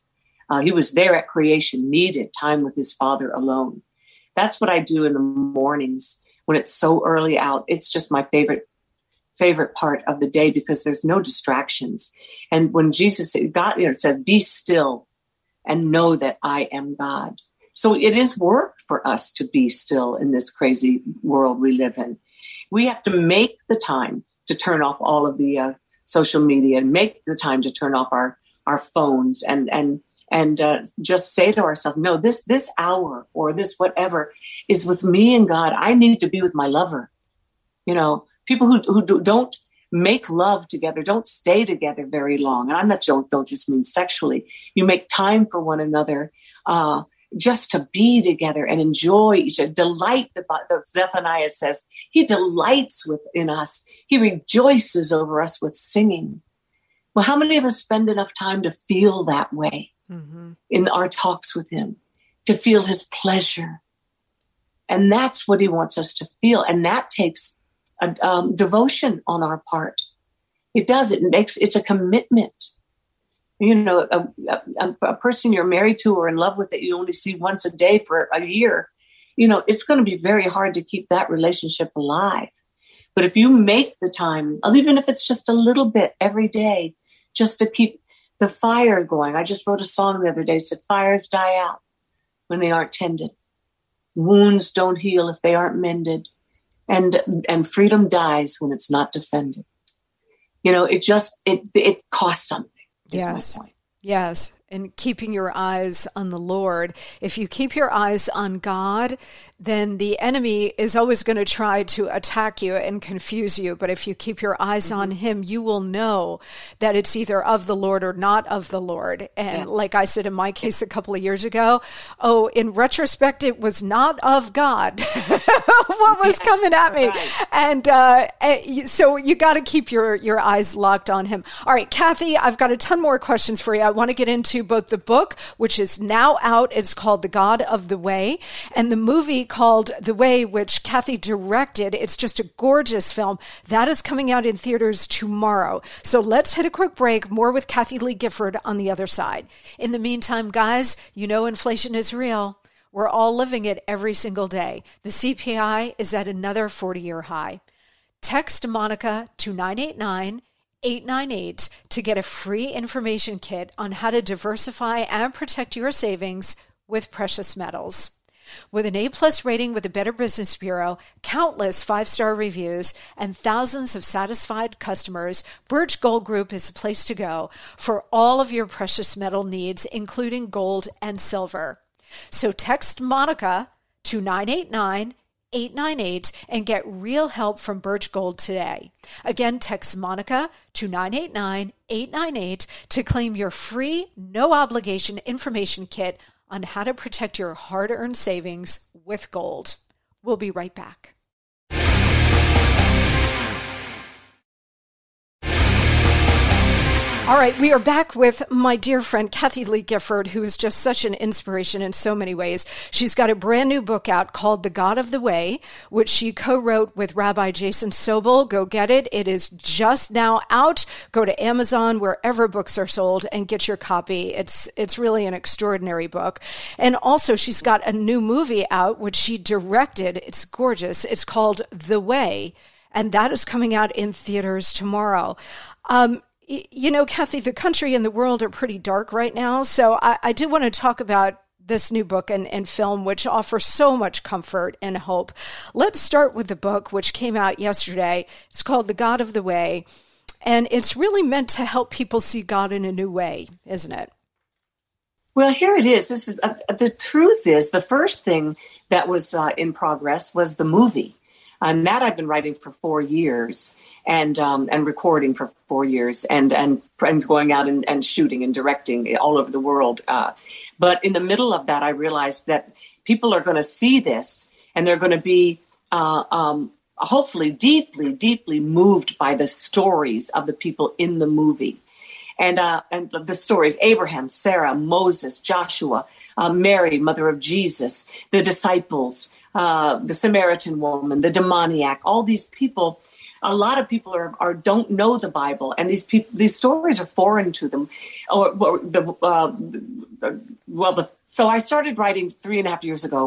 uh, he was there at creation, needed time with his Father alone. That's what I do in the mornings when it's so early out. It's just my favorite, favorite part of the day because there's no distractions. And when Jesus, God, you know, says, be still and know that I am God. So it is work for us to be still in this crazy world we live in. We have to make the time to turn off all of the uh, social media and make the time to turn off our, our phones and, and, and uh, just say to ourselves, no, this, this hour or this whatever is with me and God. I need to be with my lover. You know, people who, who do, don't make love together, don't stay together very long. And I'm not, don't, don't just mean sexually. You make time for one another, uh, just to be together and enjoy each other. Delight, the, the Zephaniah says, he delights within us. He rejoices over us with singing. Well, how many of us spend enough time to feel that way mm-hmm. in our talks with him, to feel his pleasure? And that's what he wants us to feel. And that takes a um, devotion on our part. It does. It makes, it's a commitment. You know, a, a, a person you're married to or in love with that you only see once a day for a year, you know, it's going to be very hard to keep that relationship alive. But if you make the time, even if it's just a little bit every day, just to keep the fire going. I just wrote a song the other day, said, fires die out when they aren't tended. Wounds don't heal if they aren't mended. And, and freedom dies when it's not defended. You know, it just, it, it costs something. Yes. Yes. And keeping your eyes on the Lord. If you keep your eyes on God, then the enemy is always going to try to attack you and confuse you. But if you keep your eyes mm-hmm. on him, you will know that it's either of the Lord or not of the Lord. And yeah. like I said, in my case a couple of years ago, oh, in retrospect, it was not of God. What was yeah, coming at me? Right. And uh, so you got to keep your, your eyes locked on him. All right, Kathie, I've got a ton more questions for you. I want to get into both the book, which is now out, it's called The God of the Way, and the movie called The Way, which Kathie directed. It's just a gorgeous film. That is coming out in theaters tomorrow. So let's hit a quick break. More with Kathie Lee Gifford on the other side. In the meantime, guys, you know inflation is real. We're all living it every single day. The C P I is at another forty-year high. Text Monica to nine eight nine, eight nine eight to get a free information kit on how to diversify and protect your savings with precious metals. With an A-plus rating with the Better Business Bureau, countless five-star reviews, and thousands of satisfied customers, Birch Gold Group is a place to go for all of your precious metal needs, including gold and silver. So text Monica to nine eight nine, eight nine eight and get real help from Birch Gold today. Again, text Monica to nine eight nine, eight nine eight to claim your free, no-obligation information kit on how to protect your hard-earned savings with gold. We'll be right back. All right, we are back with my dear friend, Kathie Lee Gifford, who is just such an inspiration in so many ways. She's got a brand new book out called The God of the Way, which she co-wrote with Rabbi Jason Sobel. Go get it. It is just now out. Go to Amazon, wherever books are sold, and get your copy. It's it's really an extraordinary book. And also, she's got a new movie out, which she directed. It's gorgeous. It's called The Way, and that is coming out in theaters tomorrow. Um, You know, Kathie, the country and the world are pretty dark right now, so I, I do want to talk about this new book and, and film, which offer so much comfort and hope. Let's start with the book, which came out yesterday. It's called The God of the Way, and it's really meant to help people see God in a new way, isn't it? Well, here it is. This is uh, the truth is, the first thing that was uh, in progress was the movie. And that I've been writing for four years and um, and recording for four years and and, and going out and, and shooting and directing all over the world. Uh, but in the middle of that, I realized that people are going to see this and they're going to be uh, um, hopefully deeply, deeply moved by the stories of the people in the movie. And uh, and the stories, Abraham, Sarah, Moses, Joshua, uh, Mary, mother of Jesus, the disciples, Uh, the Samaritan woman, the demoniac, all these people, a lot of people are, are don't know the Bible, and these people, these stories are foreign to them. Or, or the, uh, well, the, so I started writing three and a half years ago,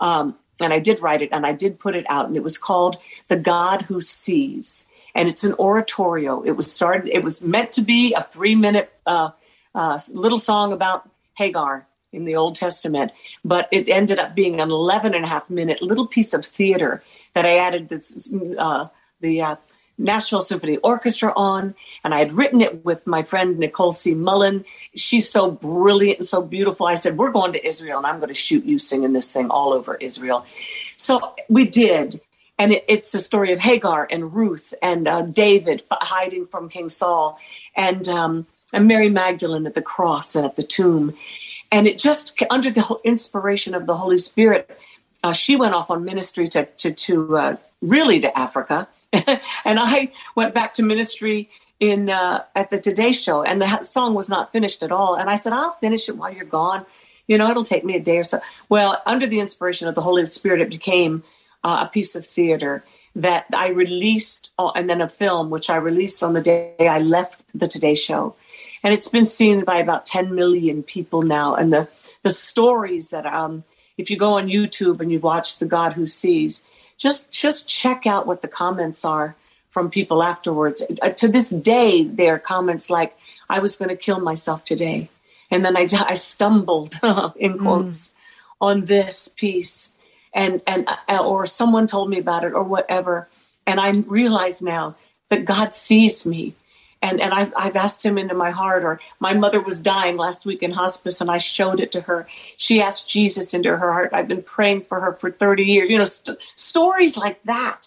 um, and I did write it, and I did put it out, and it was called "The God Who Sees," and it's an oratorio. It was started. It was meant to be a three-minute uh, uh, little song about Hagar in the Old Testament, but it ended up being an eleven and a half minute little piece of theater that I added this, uh, the uh, National Symphony Orchestra on, and I had written it with my friend Nicole C. Mullen. She's so brilliant and so beautiful. I said, we're going to Israel, and I'm going to shoot you singing this thing all over Israel. So we did, and it, it's the story of Hagar and Ruth and uh, David f- hiding from King Saul and, um, and Mary Magdalene at the cross and at the tomb. And it just, under the inspiration of the Holy Spirit, uh, she went off on ministry to to, to uh, really to Africa, and I went back to ministry in uh, at the Today Show. And the song was not finished at all. And I said, "I'll finish it while you're gone. You know, it'll take me a day or so." Well, under the inspiration of the Holy Spirit, it became uh, a piece of theater that I released, uh, and then a film which I released on the day I left the Today Show. And it's been seen by about ten million people now. And the, the stories that, um, if you go on YouTube and you watch The God Who Sees, just just check out what the comments are from people afterwards. Uh, to this day, there are comments like, "I was going to kill myself today. And then I, I stumbled," in quotes, mm. "on this piece." And, and uh, or someone told me about it or whatever. And I realize now that God sees me. And and I've, I've asked him into my heart. Or my mother was dying last week in hospice, and I showed it to her. She asked Jesus into her heart. I've been praying for her for thirty years. You know, st- stories like that.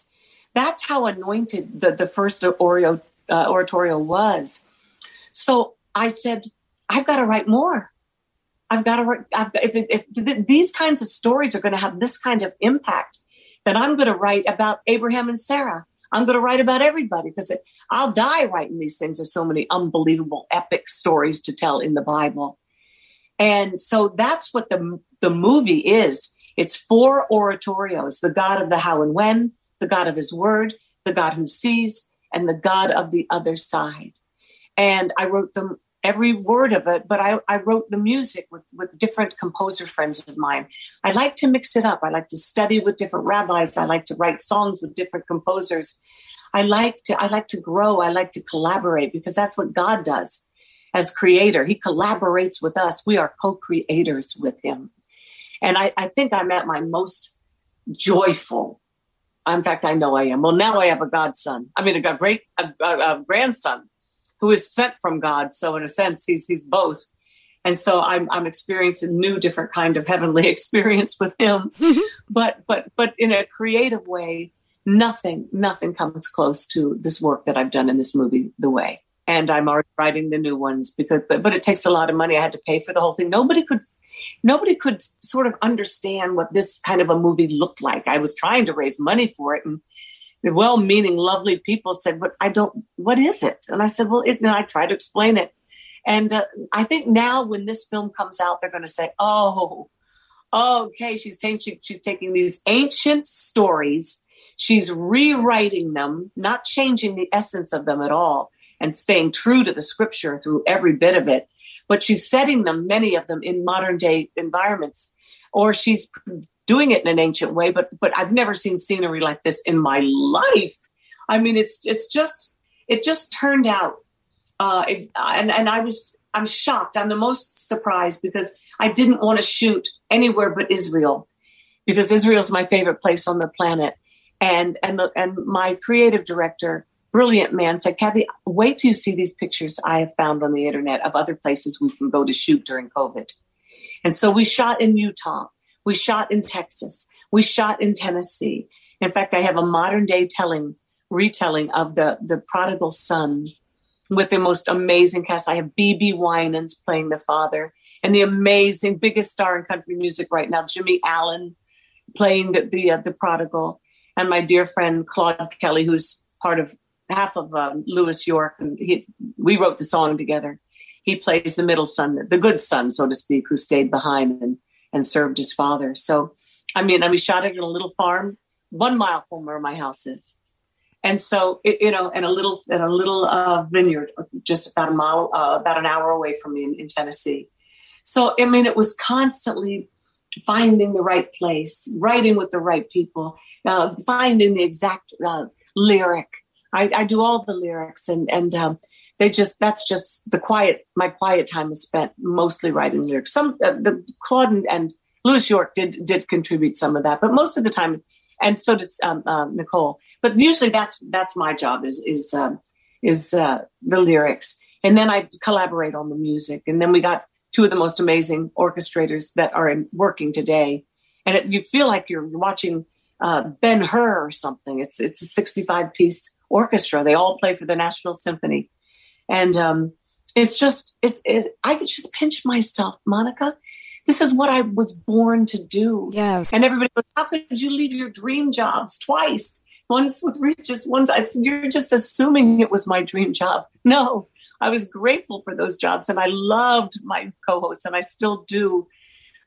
That's how anointed the, the first oratorio, uh, oratorio was. So I said, I've got to write more. I've got to write. I've, if, if, if these kinds of stories are going to have this kind of impact, then I'm going to write about Abraham and Sarah. I'm going to write about everybody, because I'll die writing these things. There's so many unbelievable epic stories to tell in the Bible. And so that's what the, the movie is. It's four oratorios: the God of the how and when, the God of his word, the God who sees, and the God of the other side. And I wrote them, every word of it, but I, I wrote the music with, with different composer friends of mine. I like to mix it up. I like to study with different rabbis. I like to write songs with different composers. I like to I like to grow. I like to collaborate because that's what God does as creator. He collaborates with us. We are co-creators with him. And I, I think I'm at my most joyful. In fact, I know I am. Well, now I have a godson. I mean, a great a, a grandson who is sent from God. So in a sense, he's he's both. And so I'm I'm experiencing new, different kind of heavenly experience with him. but but but in a creative way, nothing nothing comes close to this work that I've done in this movie, The Way. And I'm already writing the new ones because but, but it takes a lot of money. I had to pay for the whole thing. Nobody could nobody could sort of understand what this kind of a movie looked like. I was trying to raise money for it, and the well-meaning, lovely people said, "But I don't. What is it?" And I said, "Well," it, and I tried to explain it. And uh, I think now when this film comes out, they're going to say, oh, okay, she's, t- she, she's taking these ancient stories. She's rewriting them, not changing the essence of them at all and staying true to the scripture through every bit of it. But she's setting them, many of them, in modern day environments, or she's doing it in an ancient way. But but I've never seen scenery like this in my life. I mean, it's it's just it just turned out. Uh, it, and, and I was, I'm shocked. I'm the most surprised because I didn't want to shoot anywhere but Israel because Israel is my favorite place on the planet. And, and, the, and my creative director, brilliant man, said, "Kathie, wait till you see these pictures I have found on the internet of other places we can go to shoot during COVID." And so we shot in Utah. We shot in Texas. We shot in Tennessee. In fact, I have a modern day telling, retelling of the, the prodigal son with the most amazing cast. I have B B Winans playing the father, and the amazing, biggest star in country music right now, Jimmy Allen, playing the the, uh, the prodigal, and my dear friend Claude Kelly, who's part of half of um, Lewis York, and he, we wrote the song together. He plays the middle son, the good son, so to speak, who stayed behind and and served his father. So, I mean, I we shot it in a little farm, one mile from where my house is. And so, you know, and a little and a little uh, vineyard just about a mile, uh, about an hour away from me in, in Tennessee. So, I mean, it was constantly finding the right place, writing with the right people, uh, finding the exact uh, lyric. I, I do all the lyrics, and and um, they just that's just the quiet. My quiet time is spent mostly writing lyrics. Some uh, the Claude and, and Lewis York did did contribute some of that, but most of the time. And so does um, uh, Nicole. But usually that's that's my job is is um, is uh, the lyrics. And then I collaborate on the music. And then we got two of the most amazing orchestrators that are in, working today. And it, you feel like you're watching uh, Ben-Hur or something. It's it's a sixty-five-piece orchestra. They all play for the Nashville Symphony. And um, it's just, it's, it's I could just pinch myself, Monica. This is what I was born to do. Yes. And everybody goes, "How could you leave your dream jobs twice? Once with riches, once." I said, "You're just assuming it was my dream job." No, I was grateful for those jobs. And I loved my co-hosts, and I still do.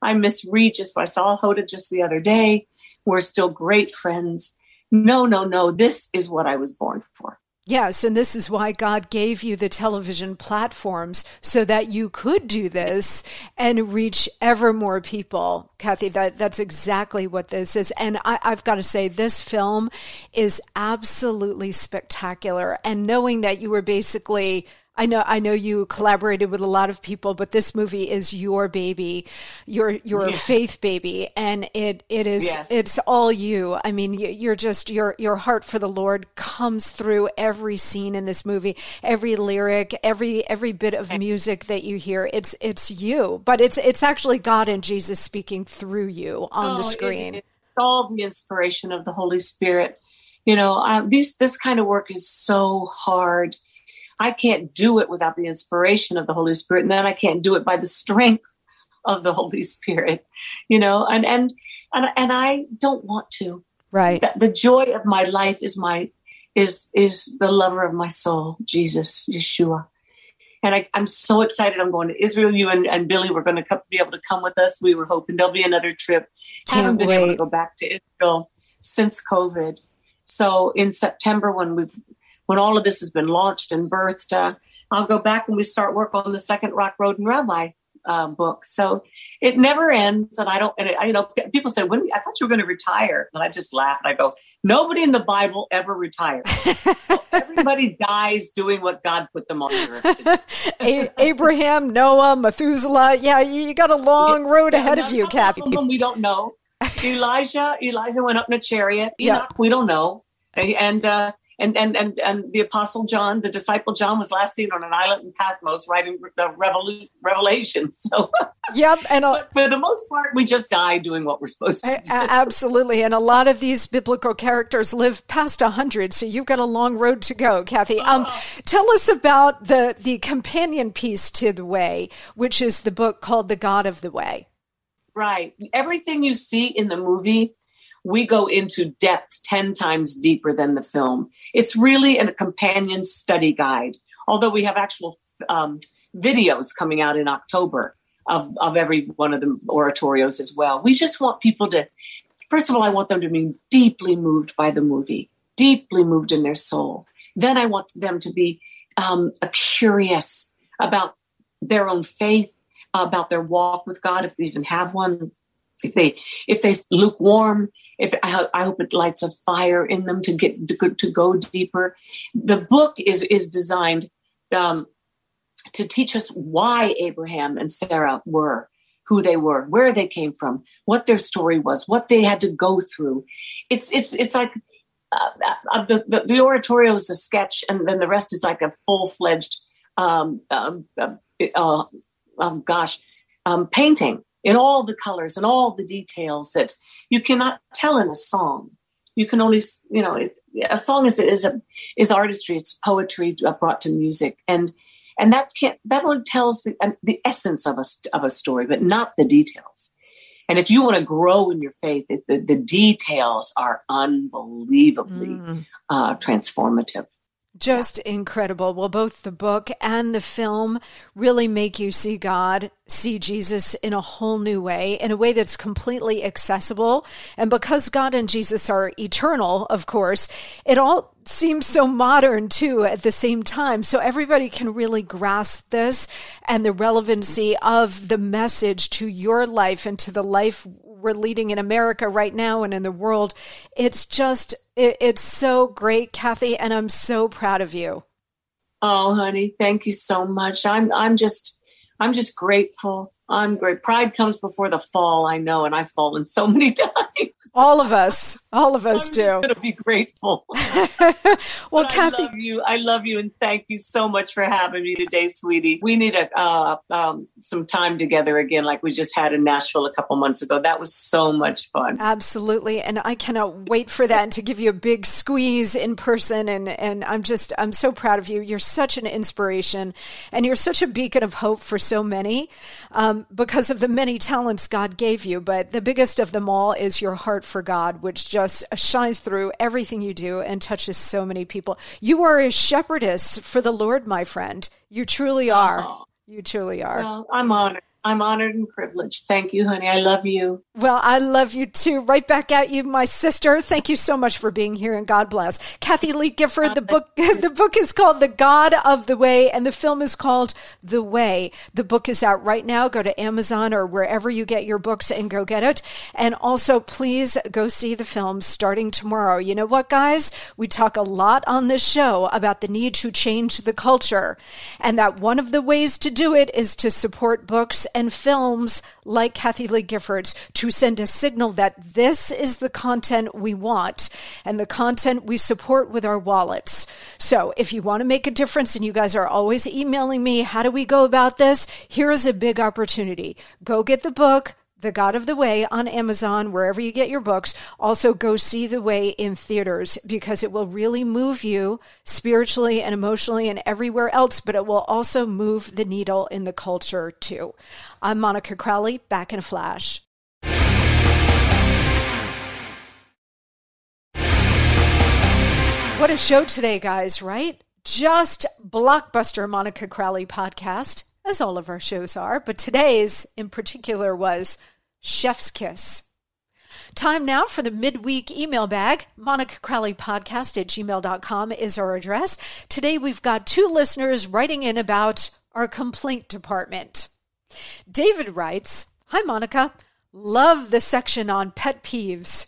I miss Regis, but I saw Hoda just the other day. We're still great friends. No, no, no. This is what I was born for. Yes, and this is why God gave you the television platforms so that you could do this and reach ever more people. Kathie, that, that's exactly what this is. And I, I've got to say, this film is absolutely spectacular. And knowing that you were basically... I know I know you collaborated with a lot of people, but this movie is your baby, your your yeah. faith baby, and it it is yes. it's all you. I mean, you're just your your heart for the Lord comes through every scene in this movie, every lyric, every every bit of music that you hear. It's it's you, but it's it's actually God and Jesus speaking through you on oh, the screen. It, it's all the inspiration of the Holy Spirit. You know, uh, these this kind of work is so hard. I can't do it without the inspiration of the Holy Spirit. And then I can't do it by the strength of the Holy Spirit, you know, and, and, and, and I don't want to, right. The, the joy of my life is my, is, is the lover of my soul, Jesus, Yeshua. And I, I'm so excited. I'm going to Israel. You and, and Billy were going to be able to come with us. We were hoping there'll be another trip. Can't Haven't been wait. able to go back to Israel since COVID. So in September, when we've, When all of this has been launched and birthed, uh, I'll go back when we start work on the second Rock Road and Rabbi uh, book. So it never ends. And I don't, and it, I, you know, people say, when we, I thought you were going to retire. And I just laugh and I go, nobody in the Bible ever retires. Everybody dies doing what God put them on earth to do. Abraham, Noah, Methuselah. Yeah. You got a long yeah, road ahead no, of you, Kathie. We don't know. Elijah, Elijah went up in a chariot. Enoch, yeah. we don't know. And, uh, And and and and the Apostle John, the disciple John, was last seen on an island in Patmos writing uh, Revel- Revelation. So, yep. And a, for the most part, we just die doing what we're supposed to do. Absolutely. And a lot of these biblical characters live past a hundred, so you've got a long road to go, Kathie. Um, oh. Tell us about the the companion piece to The Way, which is the book called The God of the Way. Right. Everything you see in the movie, we go into depth ten times deeper than the film. It's really a companion study guide, although we have actual um, videos coming out in October of, of every one of the oratorios as well. We just want people to, first of all, I want them to be deeply moved by the movie, deeply moved in their soul. Then I want them to be um, curious about their own faith, about their walk with God, if they even have one. If they if they lukewarm, if I, I hope it lights a fire in them to get to, to go deeper. The book is is designed um, to teach us why Abraham and Sarah were who they were, where they came from, what their story was, what they had to go through. It's it's it's like uh, the, the the oratorio is a sketch, and then the rest is like a full fledged um, um, uh, um, gosh um, painting. In all the colors and all the details that you cannot tell in a song. You can only, you know, it, a song is is a is artistry. It's poetry brought to music, and and that can't that one tells the um, the essence of a of a story, but not the details. And if you want to grow in your faith, it, the, the details are unbelievably mm. uh, transformative. Just incredible. Well, both the book and the film really make you see God, see Jesus in a whole new way, in a way that's completely accessible. And because God and Jesus are eternal, of course, it all seems so modern too at the same time. So everybody can really grasp this and the relevancy of the message to your life and to the life we're leading in America right now and in the world. It's just, it, it's so great, Kathie, and I'm so proud of you. Oh, honey, thank you so much. I'm, I'm just, I'm just grateful. I'm great. Pride comes before the fall, I know, and I've fallen so many times. All of us, all of us I'm do. I'm just going to be grateful. Well, Kathie, I love you. I love you, and thank you so much for having me today, sweetie. We need a uh, um, some time together again, like we just had in Nashville a couple months ago. That was so much fun. Absolutely, and I cannot wait for that and to give you a big squeeze in person. And and I'm just I'm so proud of you. You're such an inspiration, and you're such a beacon of hope for so many. Um, Because of the many talents God gave you, but the biggest of them all is your heart for God, which just shines through everything you do and touches so many people. You are a shepherdess for the Lord, my friend. You truly are. Aww. You truly are. Well, I'm honored. I'm honored and privileged. Thank you, honey. I love you. Well, I love you too. Right back at you, my sister. Thank you so much for being here, and God bless. Kathie Lee Gifford, the book the book is called The God of the Way, and the film is called The Way. The book is out right now. Go to Amazon or wherever you get your books and go get it. And also, please go see the film starting tomorrow. You know what, guys? We talk a lot on this show about the need to change the culture, and that one of the ways to do it is to support books and films like Kathie Lee Gifford's, to send a signal that this is the content we want and the content we support with our wallets. So if you want to make a difference, and you guys are always emailing me, how do we go about this? Here is a big opportunity. Go get the book, The God of the Way, on Amazon, wherever you get your books. Also, go see The Way in theaters, because it will really move you spiritually and emotionally and everywhere else, but it will also move the needle in the culture too. I'm Monica Crowley, back in a flash. What a show today, guys, right? Just blockbuster Monica Crowley podcast, as all of our shows are, but today's in particular was Chef's Kiss. Time now for the midweek email bag. Monica Crowley Podcast at gmail dot com is our address. Today we've got two listeners writing in about our complaint department. David writes, "Hi, Monica. Love the section on pet peeves.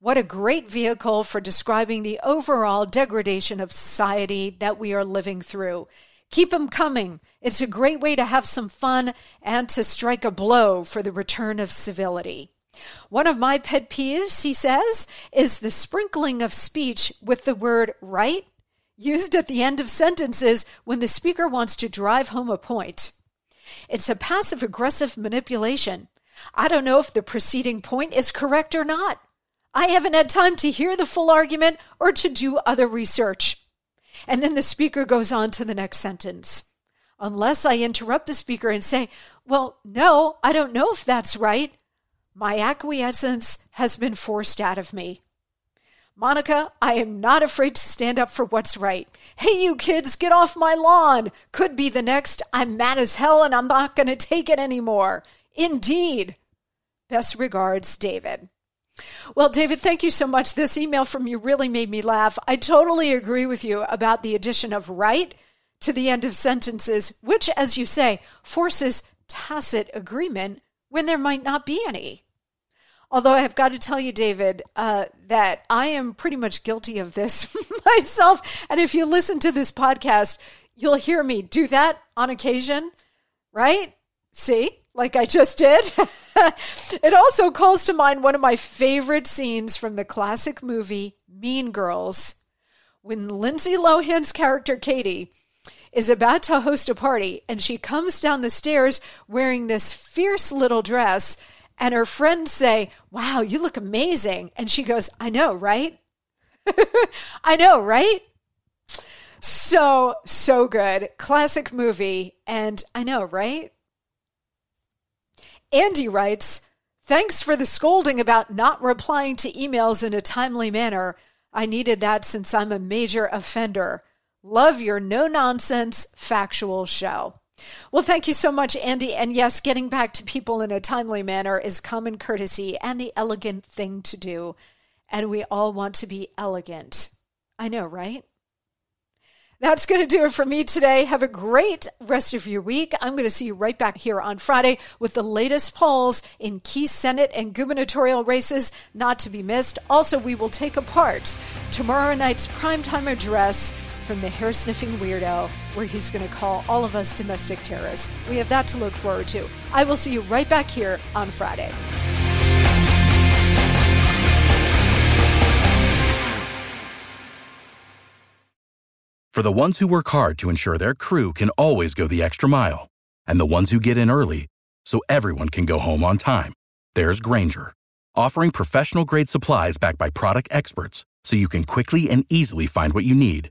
What a great vehicle for describing the overall degradation of society that we are living through. Keep them coming. It's a great way to have some fun and to strike a blow for the return of civility. One of my pet peeves," he says, "is the sprinkling of speech with the word right used at the end of sentences when the speaker wants to drive home a point. It's a passive-aggressive manipulation. I don't know if the preceding point is correct or not. I haven't had time to hear the full argument or to do other research." And then the speaker goes on to the next sentence. Unless I interrupt the speaker and say, "Well, no, I don't know if that's right," my acquiescence has been forced out of me. Monica, I am not afraid to stand up for what's right. "Hey, you kids, get off my lawn" could be the next "I'm mad as hell and I'm not going to take it anymore." Indeed. Best regards, David. Well, David, thank you so much. This email from you really made me laugh. I totally agree with you about the addition of right to the end of sentences, which, as you say, forces tacit agreement when there might not be any. Although I have got to tell you, David, uh, that I am pretty much guilty of this myself. And if you listen to this podcast, you'll hear me do that on occasion, right? See? Like I just did. It also calls to mind one of my favorite scenes from the classic movie Mean Girls, when Lindsay Lohan's character Katie is about to host a party and she comes down the stairs wearing this fierce little dress and her friends say, "Wow, you look amazing." And she goes, "I know, right?" I know, right? So, so good. Classic movie. And I know, right? Andy writes, "Thanks for the scolding about not replying to emails in a timely manner. I needed that since I'm a major offender. Love your no-nonsense, factual show." Well, thank you so much, Andy. And yes, getting back to people in a timely manner is common courtesy and the elegant thing to do. And we all want to be elegant. I know, right? That's going to do it for me today. Have a great rest of your week. I'm going to see you right back here on Friday with the latest polls in key Senate and gubernatorial races, not to be missed. Also, we will take apart tomorrow night's primetime address from the hair-sniffing weirdo, where he's going to call all of us domestic terrorists. We have that to look forward to. I will see you right back here on Friday. For the ones who work hard to ensure their crew can always go the extra mile, and the ones who get in early so everyone can go home on time, there's Grainger, offering professional-grade supplies backed by product experts so you can quickly and easily find what you need.